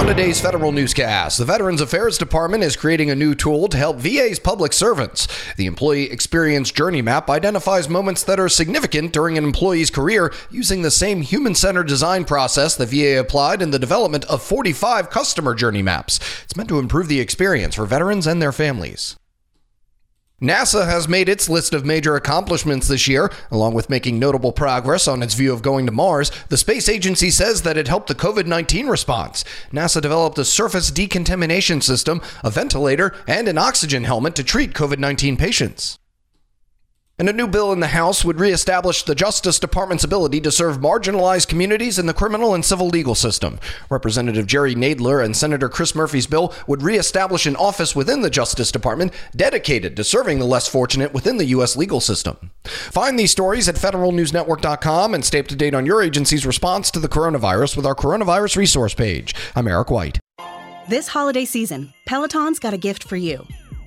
Now today's federal newscast. The Veterans Affairs Department is creating a new tool to help VA's public servants. The Employee Experience Journey Map identifies moments that are significant during an employee's career using the same human-centered design process the VA applied in the development of 45 customer journey maps. It's meant to improve the experience for veterans and their families. NASA has made its list of major accomplishments this year. Along with making notable progress on its view of going to Mars, the space agency says that it helped the COVID-19 response. NASA developed a surface decontamination system, a ventilator, and an oxygen helmet to treat COVID-19 patients. And a new bill in the House would reestablish the Justice Department's ability to serve marginalized communities in the criminal and civil legal system. Representative Jerry Nadler and Senator Chris Murphy's bill would reestablish an office within the Justice Department dedicated to serving the less fortunate within the U.S. legal system. Find these stories at federalnewsnetwork.com and stay up to date on your agency's response to the coronavirus with our coronavirus resource page. I'm Eric White. This holiday season, Peloton's got a gift for you.